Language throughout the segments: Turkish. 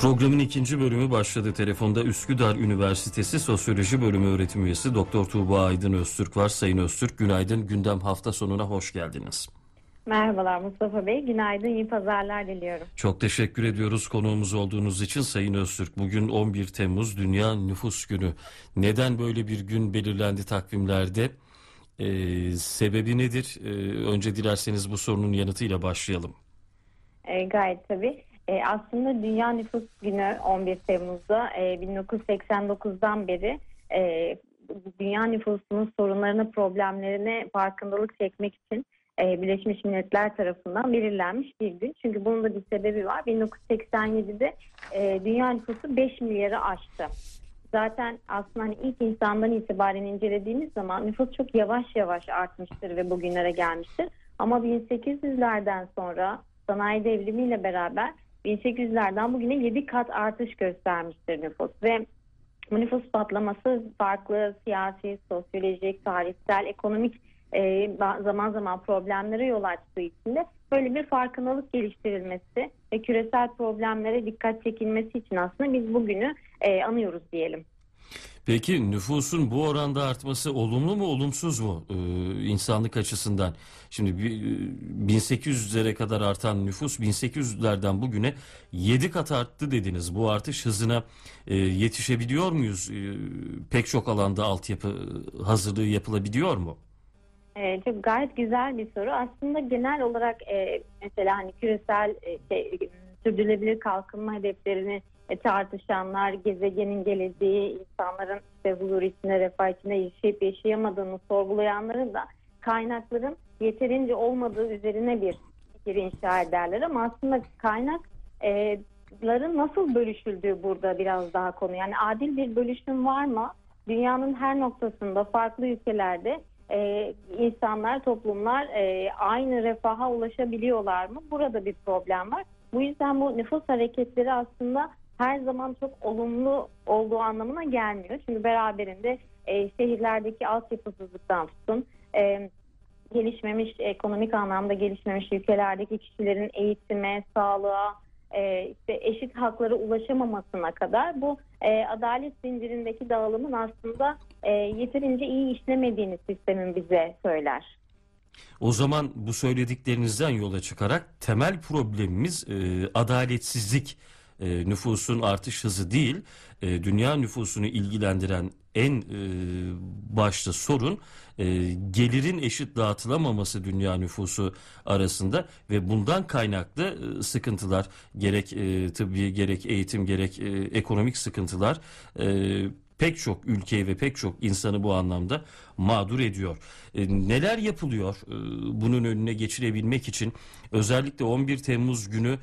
Programın ikinci bölümü başladı. Telefonda Üsküdar Üniversitesi Sosyoloji Bölümü öğretim üyesi Doktor Tuğba Aydın Öztürk var. Sayın Öztürk, günaydın. Gündem hafta sonuna hoş geldiniz. Merhabalar Mustafa Bey, günaydın, iyi pazarlar diliyorum. Çok teşekkür ediyoruz konuğumuz olduğunuz için Sayın Öztürk. Bugün 11 Temmuz Dünya Nüfus Günü. Neden böyle bir gün belirlendi takvimlerde? Sebebi nedir? Önce dilerseniz bu sorunun yanıtıyla başlayalım. Gayet tabii. Aslında Dünya Nüfus Günü 11 Temmuz'da 1989'dan beri dünya nüfusunun sorunlarına, problemlerine farkındalık çekmek için Birleşmiş Milletler tarafından belirlenmiş bir gün. Çünkü bunun da bir sebebi var. 1987'de dünya nüfusu 5 milyarı aştı. Zaten aslında hani ilk insandan itibaren incelediğimiz zaman nüfus çok yavaş yavaş artmıştır ve bugünlere gelmiştir. Ama 1800'lerden sonra sanayi devrimiyle beraber 1800'lerden bugüne 7 kat artış göstermiştir nüfus. Ve bu nüfus patlaması farklı siyasi, sosyolojik, tarihsel, ekonomik zaman zaman problemlere yol açtığı için de böyle bir farkındalık geliştirilmesi ve küresel problemlere dikkat çekilmesi için aslında biz bugünü anıyoruz diyelim. Peki nüfusun bu oranda artması olumlu mu, olumsuz mu insanlık açısından? Şimdi 1800'lere kadar artan nüfus 1800'lerden bugüne 7 kat arttı dediniz. Bu artış hızına yetişebiliyor muyuz? Pek çok alanda altyapı hazırlığı yapılabiliyor mu? Çok gayet güzel bir soru. Aslında genel olarak mesela hani küresel sürdürülebilir kalkınma hedeflerini tartışanlar, gezegenin geleceği, insanların işte huzur içinde, refah içinde yaşayıp yaşayamadığını sorgulayanların da kaynakların yeterince olmadığı üzerine bir fikir inşa ederler. Ama aslında kaynakların nasıl bölüşüldüğü burada biraz daha konu. Yani adil bir bölüşüm var mı? Dünyanın her noktasında farklı ülkelerde insanlar, toplumlar aynı refaha ulaşabiliyorlar mı? Burada bir problem var. Bu yüzden bu nüfus hareketleri aslında her zaman çok olumlu olduğu anlamına gelmiyor. Çünkü beraberinde şehirlerdeki altyapısızlıktan tutun, gelişmemiş, ekonomik anlamda gelişmemiş ülkelerdeki kişilerin eğitime, sağlığa, işte eşit haklara ulaşamamasına kadar bu adalet zincirindeki dağılımın aslında yeterince iyi işlemediğini sistemin bize söyler. O zaman bu söylediklerinizden yola çıkarak temel problemimiz adaletsizlik, nüfusun artış hızı değil, dünya nüfusunu ilgilendiren en başta sorun gelirin eşit dağıtılamaması dünya nüfusu arasında ve bundan kaynaklı sıkıntılar, gerek tıbbi, gerek eğitim, gerek ekonomik sıkıntılar pek çok ülkeyi ve pek çok insanı bu anlamda mağdur ediyor. Neler yapılıyor bunun önüne geçilebilmek için? Özellikle 11 Temmuz günü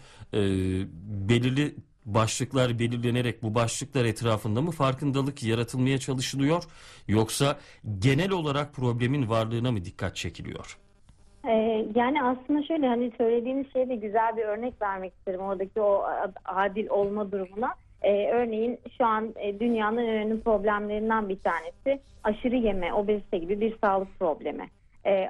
belirli başlıklar belirlenerek bu başlıklar etrafında mı farkındalık yaratılmaya çalışılıyor? Yoksa genel olarak problemin varlığına mı dikkat çekiliyor? Yani aslında şöyle, hani söylediğiniz şeye de güzel bir örnek vermek isterim. Oradaki o adil olma durumuna. Örneğin şu an dünyanın önemli problemlerinden bir tanesi aşırı yeme, obezite gibi bir sağlık problemi.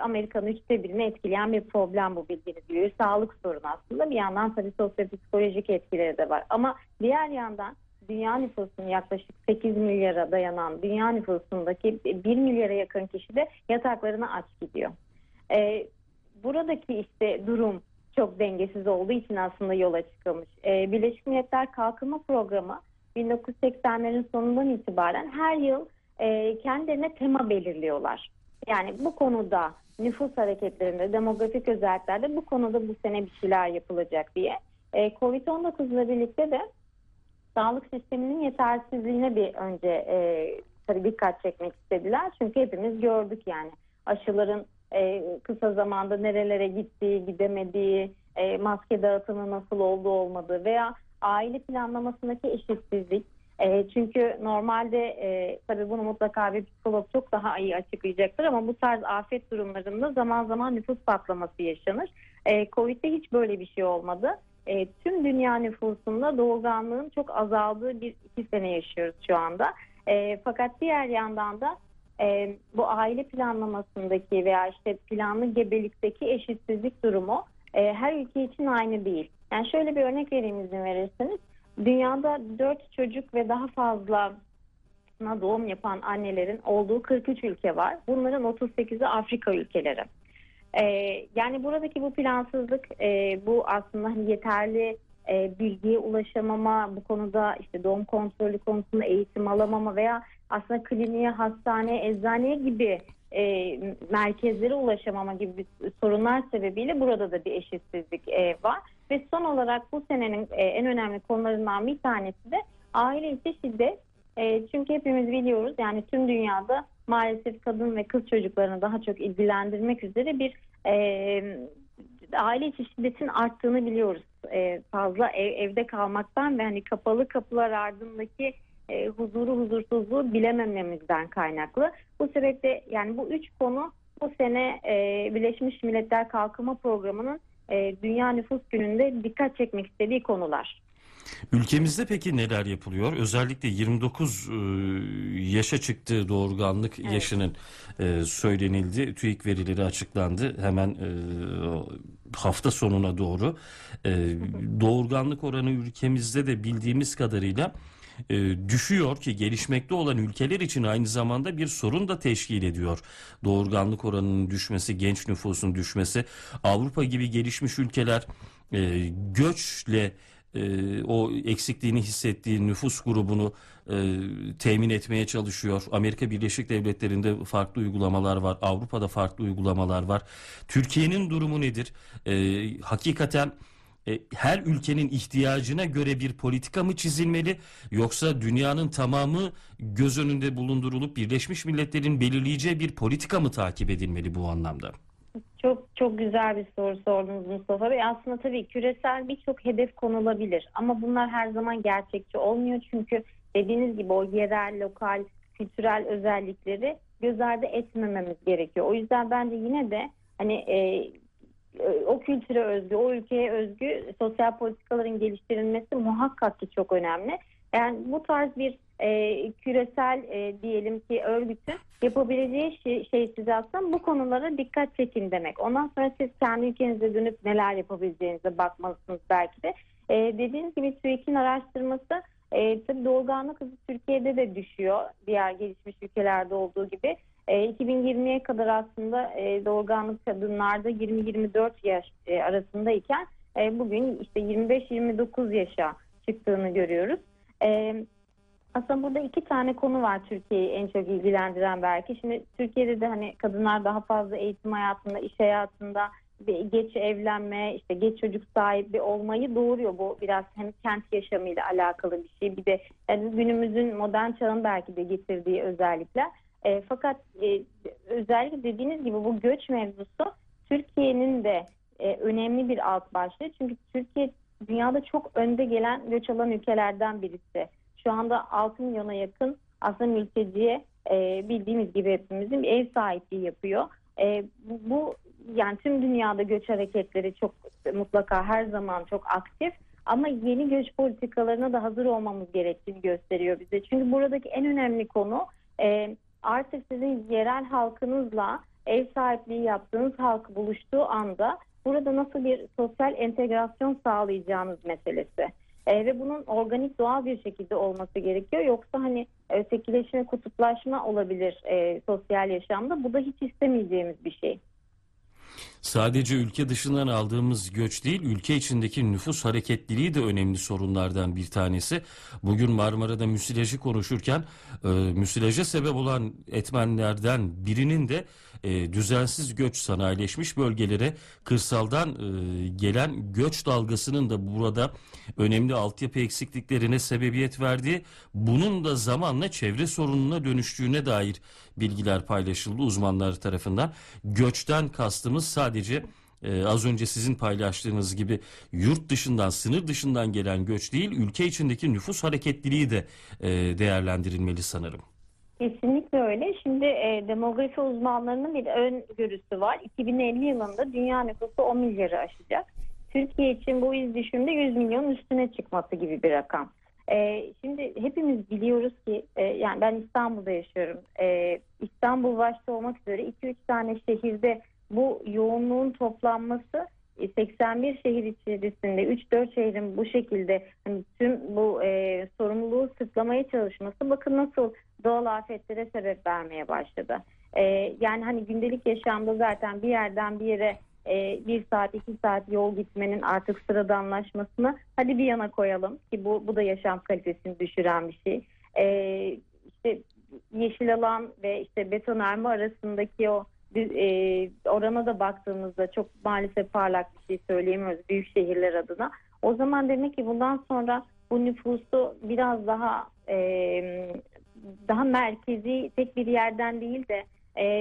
Amerika'nın 1/3'ünü etkileyen bir problem bu, bildiğiniz gibi. Sağlık sorunu aslında. Bir yandan tabii sosyopsikolojik etkileri de var. Ama diğer yandan dünya nüfusunun yaklaşık 8 milyara dayanan dünya nüfusundaki 1 milyara yakın kişi de yataklarına aç gidiyor. Buradaki işte durum çok dengesiz olduğu için aslında yola çıkılmış. Birleşmiş Milletler Kalkınma Programı 1980'lerin sonundan itibaren her yıl kendilerine tema belirliyorlar. Yani bu konuda nüfus hareketlerinde, demografik özelliklerde bu konuda bu sene bir şeyler yapılacak diye. Covid-19 ile birlikte de sağlık sisteminin yetersizliğine bir önce tabii dikkat çekmek istediler. Çünkü hepimiz gördük yani aşıların kısa zamanda nerelere gittiği, gidemediği, maske dağıtımı nasıl olduğu, olmadığı veya aile planlamasındaki eşitsizlik. Çünkü normalde tabii bunu mutlaka bir psikolog çok daha iyi açıklayacaktır ama bu tarz afet durumlarında zaman zaman nüfus patlaması yaşanır. Covid'de hiç böyle bir şey olmadı. Tüm dünya nüfusunda doğurganlığın çok azaldığı bir 2 sene yaşıyoruz şu anda. Fakat diğer yandan da bu aile planlamasındaki veya işte planlı gebelikteki eşitsizlik durumu her ülke için aynı değil. Yani şöyle bir örnek vereyim izin verirseniz. dünyada 4 çocuk ve daha fazla doğum yapan annelerin olduğu 43 ülke var. Bunların 38'i Afrika ülkeleri. Yani buradaki bu plansızlık, bu aslında yeterli bilgiye ulaşamama, bu konuda işte doğum kontrolü konusunda eğitim alamama veya aslında kliniğe, hastaneye, eczaneye gibi merkezlere ulaşamama gibi sorunlar sebebiyle burada da bir eşitsizlik var. Ve son olarak bu senenin en önemli konularından bir tanesi de aile içi şiddet. Çünkü hepimiz biliyoruz, yani tüm dünyada maalesef kadın ve kız çocuklarını daha çok ilgilendirmek üzere bir aile içi şiddetin arttığını biliyoruz. Fazla evde kalmaktan ve hani kapalı kapılar ardındaki huzuru, huzursuzluğu bilemememizden kaynaklı. Bu sebeple yani bu üç konu bu sene Birleşmiş Milletler Kalkınma Programı'nın Dünya Nüfus Günü'nde dikkat çekmek istediği konular. Ülkemizde peki neler yapılıyor? Özellikle 29 yaşa çıktığı doğurganlık yaşının söylenildi. TÜİK verileri açıklandı. Hemen hafta sonuna doğru. Doğurganlık oranı ülkemizde de bildiğimiz kadarıyla düşüyor ki gelişmekte olan ülkeler için aynı zamanda bir sorun da teşkil ediyor. Doğurganlık oranının düşmesi, genç nüfusun düşmesi. Avrupa gibi gelişmiş ülkeler göçle o eksikliğini hissettiği nüfus grubunu temin etmeye çalışıyor. Amerika Birleşik Devletleri'nde farklı uygulamalar var. Avrupa'da farklı uygulamalar var. Türkiye'nin durumu nedir? Hakikaten her ülkenin ihtiyacına göre bir politika mı çizilmeli, yoksa dünyanın tamamı göz önünde bulundurulup Birleşmiş Milletler'in belirleyeceği bir politika mı takip edilmeli bu anlamda? Çok güzel bir soru sordunuz Mustafa Bey. Aslında tabii küresel birçok hedef konulabilir ama bunlar her zaman gerçekçi olmuyor. Çünkü dediğiniz gibi o yerel, lokal, kültürel özellikleri göz ardı etmememiz gerekiyor. O yüzden bence yine de hani o kültüre özgü, o ülkeye özgü sosyal politikaların geliştirilmesi muhakkak ki çok önemli. Yani bu tarz bir küresel diyelim ki örgütün yapabileceği şey size aslında bu konulara dikkat çekin demek. Ondan sonra siz kendi ülkenize dönüp neler yapabileceğinize bakmalısınız belki de. Dediğiniz gibi TÜİK'in araştırması tabii doğurganlık hızı Türkiye'de de düşüyor. Diğer gelişmiş ülkelerde olduğu gibi. 2020'ye kadar aslında doğurganlık kadınlarda 20-24 yaş arasındayken bugün işte 25-29 yaşa çıktığını görüyoruz. Aslında burada iki tane konu var Türkiye'yi en çok ilgilendiren belki. Şimdi Türkiye'de de hani kadınlar daha fazla eğitim hayatında, iş hayatında geç evlenme, işte geç çocuk sahibi olmayı doğuruyor. Bu biraz hem kent yaşamıyla alakalı bir şey. Bir de yani günümüzün modern çağın belki de getirdiği özellikler. Fakat özellikle dediğiniz gibi bu göç mevzusu Türkiye'nin de önemli bir alt başlığı. Çünkü Türkiye dünyada çok önde gelen göç alan ülkelerden birisi. Şu anda 6 milyona yakın aslında mülteciye bildiğimiz gibi hepimizin ev sahipliği yapıyor. Bu yani tüm dünyada göç hareketleri çok mutlaka her zaman çok aktif. Ama yeni göç politikalarına da hazır olmamız gerektiğini gösteriyor bize. Çünkü buradaki en önemli konu artık sizin yerel halkınızla ev sahipliği yaptığınız halkı buluştuğu anda burada nasıl bir sosyal entegrasyon sağlayacağınız meselesi. Ve bunun organik, doğal bir şekilde olması gerekiyor. Yoksa hani ötekileşme, kutuplaşma olabilir sosyal yaşamda. Bu da hiç istemeyeceğimiz bir şey. Sadece ülke dışından aldığımız göç değil, ülke içindeki nüfus hareketliliği de önemli sorunlardan bir tanesi. Bugün Marmara'da müsilajı konuşurken müsilaja sebep olan etmenlerden birinin de düzensiz göç, sanayileşmiş bölgelere kırsaldan gelen göç dalgasının da burada önemli altyapı eksikliklerine sebebiyet verdiği, bunun da zamanla çevre sorununa dönüştüğüne dair bilgiler paylaşıldı uzmanlar tarafından. Göçten kastımız sadece az önce sizin paylaştığınız gibi yurt dışından, sınır dışından gelen göç değil, ülke içindeki nüfus hareketliliği de değerlendirilmeli sanırım. Kesinlikle öyle. Şimdi demografi uzmanlarının bir öngörüsü var. 2050 yılında dünya nüfusu 10 milyarı aşacak. Türkiye için bu iz düşümde 100 milyonun üstüne çıkması gibi bir rakam. Şimdi hepimiz biliyoruz ki yani ben İstanbul'da yaşıyorum. İstanbul başta olmak üzere 2-3 tane şehirde bu yoğunluğun toplanması 81 şehir içerisinde 3-4 şehrin bu şekilde hani tüm bu sorumluluğu sırtlamaya çalışması bakın nasıl doğal afetlere sebep vermeye başladı. Yani hani gündelik yaşamda zaten bir yerden bir yere 1 saat 2 saat yol gitmenin artık sıradanlaşmasını hadi bir yana koyalım ki bu da yaşam kalitesini düşüren bir şey. İşte yeşil alan ve işte betonarme arasındaki o orana da baktığımızda çok maalesef parlak bir şey söyleyemiyoruz büyük şehirler adına. O zaman demek ki bundan sonra bu nüfusu biraz daha merkezi tek bir yerden değil de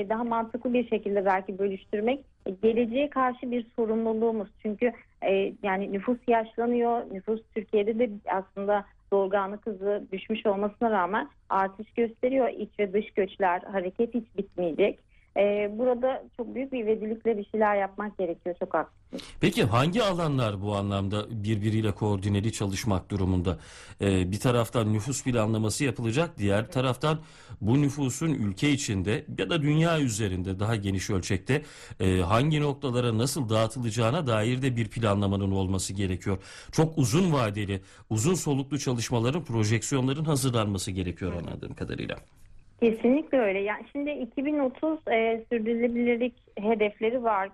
daha mantıklı bir şekilde belki bölüştürmek geleceğe karşı bir sorumluluğumuz. Çünkü yani nüfus yaşlanıyor, nüfus Türkiye'de de aslında doğurganlık hızı düşmüş olmasına rağmen artış gösteriyor. İç ve dış göçler, hareket hiç bitmeyecek. Burada çok büyük bir ivedilikle bir şeyler yapmak gerekiyor, çok haklısın. Peki hangi alanlar bu anlamda birbiriyle koordineli çalışmak durumunda? Bir taraftan nüfus planlaması yapılacak, diğer taraftan bu nüfusun ülke içinde ya da dünya üzerinde daha geniş ölçekte hangi noktalara nasıl dağıtılacağına dair de bir planlamanın olması gerekiyor. Çok uzun vadeli, uzun soluklu çalışmaların, projeksiyonların hazırlanması gerekiyor anladığım kadarıyla. Kesinlikle öyle. Yani şimdi 2030 sürdürülebilirlik hedefleri var.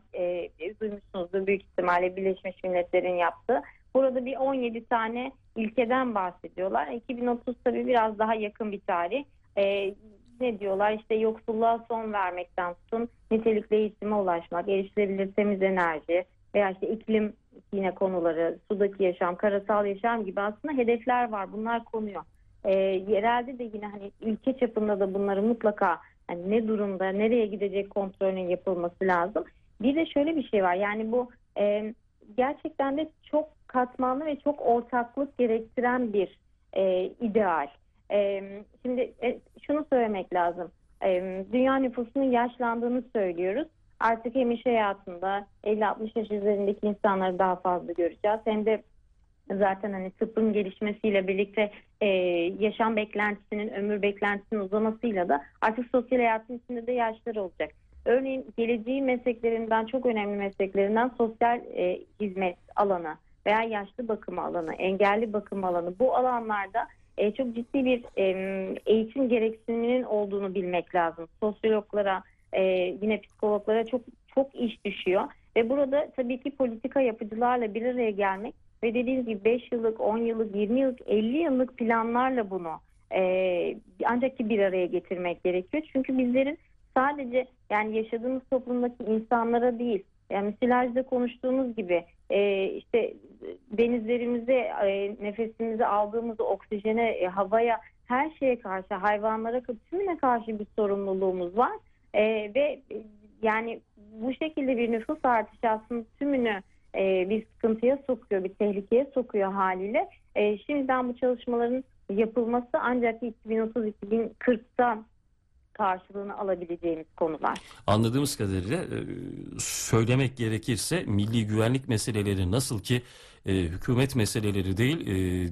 Duymuşsunuzdur büyük ihtimalle Birleşmiş Milletler'in yaptığı. Burada bir 17 tane ülkeden bahsediyorlar. 2030 tabii biraz daha yakın bir tarih. Ne diyorlar? İşte yoksulluğa son vermekten tutun, nitelikli eğitime ulaşmak, erişilebilir temiz enerji veya işte iklim yine konuları, sudaki yaşam, karasal yaşam gibi aslında hedefler var. Bunlar konuyor. Yerelde de yine hani ülke çapında da bunları mutlaka yani ne durumda, nereye gidecek kontrolünün yapılması lazım. Bir de şöyle bir şey var. Yani bu gerçekten de çok katmanlı ve çok ortaklık gerektiren bir ideal. Şimdi şunu söylemek lazım. Dünya nüfusunun yaşlandığını söylüyoruz. Artık hem iş hayatında 50-60 yaş üzerindeki insanları daha fazla göreceğiz. Hem de zaten hani tıbbın gelişmesiyle birlikte yaşam beklentisinin, ömür beklentisinin uzamasıyla da artık sosyal hayatın içinde de yaşlar olacak. Örneğin geleceği mesleklerinden, çok önemli mesleklerinden sosyal hizmet alanı veya yaşlı bakım alanı, engelli bakım alanı, bu alanlarda çok ciddi bir eğitim gereksiniminin olduğunu bilmek lazım. Sosyologlara, yine psikologlara çok iş düşüyor ve burada tabii ki politika yapıcılarla bir araya gelmek ve dediğim gibi 5 yıllık, 10 yıllık, 20 yıllık, 50 yıllık planlarla bunu ancak ki bir araya getirmek gerekiyor. Çünkü bizlerin sadece yani yaşadığımız toplumdaki insanlara değil, yani silajda konuştuğumuz gibi işte denizlerimize, nefesimizi aldığımız oksijene, havaya, her şeye karşı, hayvanlara, tümüne karşı bir sorumluluğumuz var. Ve yani bu şekilde bir nüfus artışı aslında tümünü bir sıkıntıya sokuyor, bir tehlikeye sokuyor haliyle. Şimdiden bu çalışmaların yapılması ancak 2030-2040'ta karşılığını alabileceğimiz konular. Anladığımız kadarıyla söylemek gerekirse milli güvenlik meseleleri nasıl ki hükümet meseleleri değil,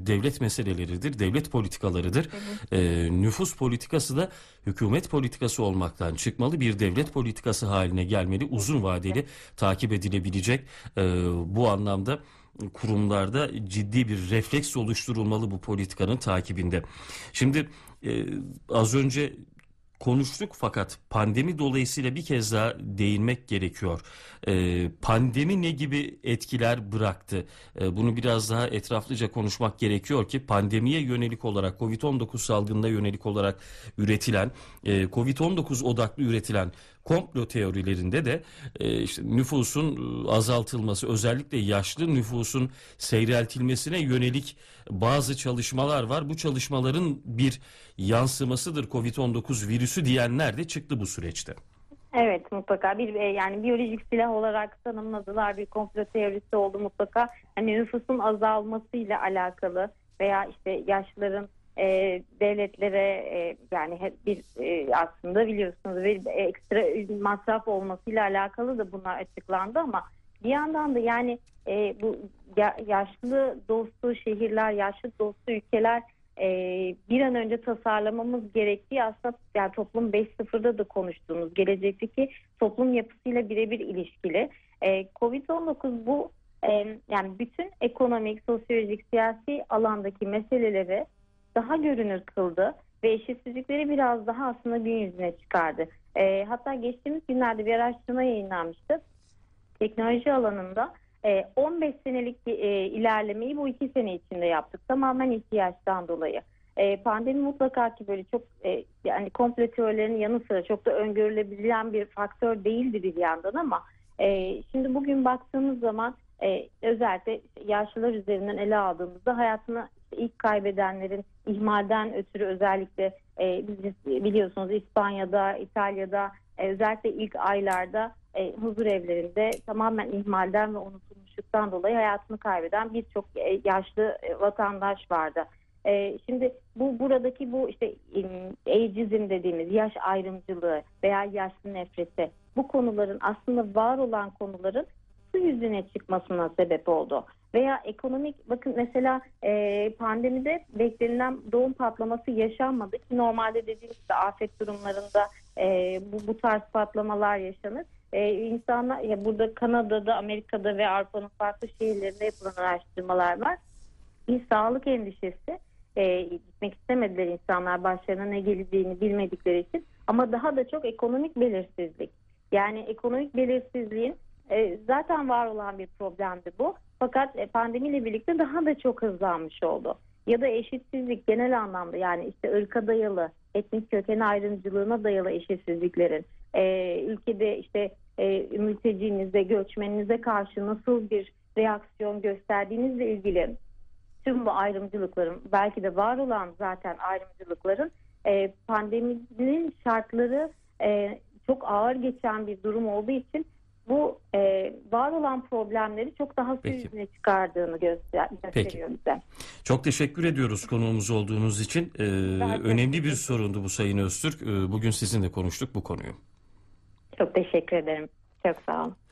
devlet meseleleridir, devlet politikalarıdır. Nüfus politikası da hükümet politikası olmaktan çıkmalı, bir devlet politikası haline gelmeli, uzun vadeli takip edilebilecek. Bu anlamda kurumlarda ciddi bir refleks oluşturulmalı bu politikanın takibinde. Şimdi az önce konuştuk fakat pandemi dolayısıyla bir kez daha değinmek gerekiyor. Pandemi ne gibi etkiler bıraktı? Bunu biraz daha etraflıca konuşmak gerekiyor ki pandemiye yönelik olarak, COVID-19 salgınına yönelik olarak üretilen, COVID-19 odaklı üretilen komplo teorilerinde de işte nüfusun azaltılması, özellikle yaşlı nüfusun seyreltilmesine yönelik bazı çalışmalar var. Bu çalışmaların bir yansımasıdır COVID-19 virüsü diyenler de çıktı bu süreçte. Evet, mutlaka bir yani biyolojik silah olarak tanımladılar, bir komplo teorisi oldu mutlaka. Hani nüfusun azalmasıyla alakalı veya işte yaşlıların devletlere yani bir aslında biliyorsunuz bir ekstra masraf olmasıyla alakalı da bunlar açıklandı ama bir yandan da yani bu yaşlı dostu şehirler, yaşlı dostu ülkeler bir an önce tasarlamamız gerektiği aslında, yani toplum 5.0'da da konuştuğumuz gelecekteki toplum yapısıyla birebir ilişkili. Covid-19 bu yani bütün ekonomik, sosyolojik, siyasi alandaki meseleleri daha görünür kıldı ve eşitsizlikleri biraz daha aslında gün yüzüne çıkardı. Hatta geçtiğimiz günlerde bir araştırma yayınlanmıştı. Teknoloji alanında 15 senelik ilerlemeyi bu 2 sene içinde yaptık. Tamamen ihtiyaçtan dolayı. Pandemi mutlaka ki böyle çok yani komplo teorilerinin yanı sıra çok da öngörülebilen bir faktör değildi bir yandan, ama şimdi bugün baktığımız zaman özellikle yaşlılar üzerinden ele aldığımızda hayatını ilk kaybedenlerin ihmalden ötürü özellikle biliyorsunuz İspanya'da, İtalya'da özellikle ilk aylarda huzur evlerinde tamamen ihmalden ve unutulmuşluktan dolayı hayatını kaybeden birçok yaşlı vatandaş vardı. Şimdi bu buradaki bu işte ageizm dediğimiz yaş ayrımcılığı veya yaşlı nefreti, bu konuların aslında var olan konuların su yüzüne çıkmasına sebep oldu. Veya ekonomik, bakın mesela pandemide beklenilen doğum patlaması yaşanmadı ki normalde dediğimiz gibi afet durumlarında bu tarz patlamalar yaşanır. İnsanlar, ya burada Kanada'da, Amerika'da ve Avrupa'nın farklı şehirlerinde yapılan araştırmalar var. Bir sağlık endişesi, gitmek istemediler insanlar, başlarına ne geleceğini bilmedikleri için, ama daha da çok ekonomik belirsizlik. Yani ekonomik belirsizliğin zaten var olan bir problemdi bu. Fakat pandemiyle birlikte daha da çok hızlanmış oldu. Ya da eşitsizlik genel anlamda, yani işte ırka dayalı, etnik köken ayrımcılığına dayalı eşitsizliklerin, ülkede işte mültecinize, göçmeninize karşı nasıl bir reaksiyon gösterdiğinizle ilgili tüm bu ayrımcılıkların, belki de var olan zaten ayrımcılıkların pandeminin şartları çok ağır geçen bir durum olduğu için bu var olan problemleri çok daha su yüzüne çıkardığını gösteriyor bize. Çok teşekkür ediyoruz konuğumuz olduğunuz için. Önemli bir sorundu bu Sayın Öztürk. Bugün sizinle konuştuk bu konuyu. Çok teşekkür ederim. Çok sağ olun.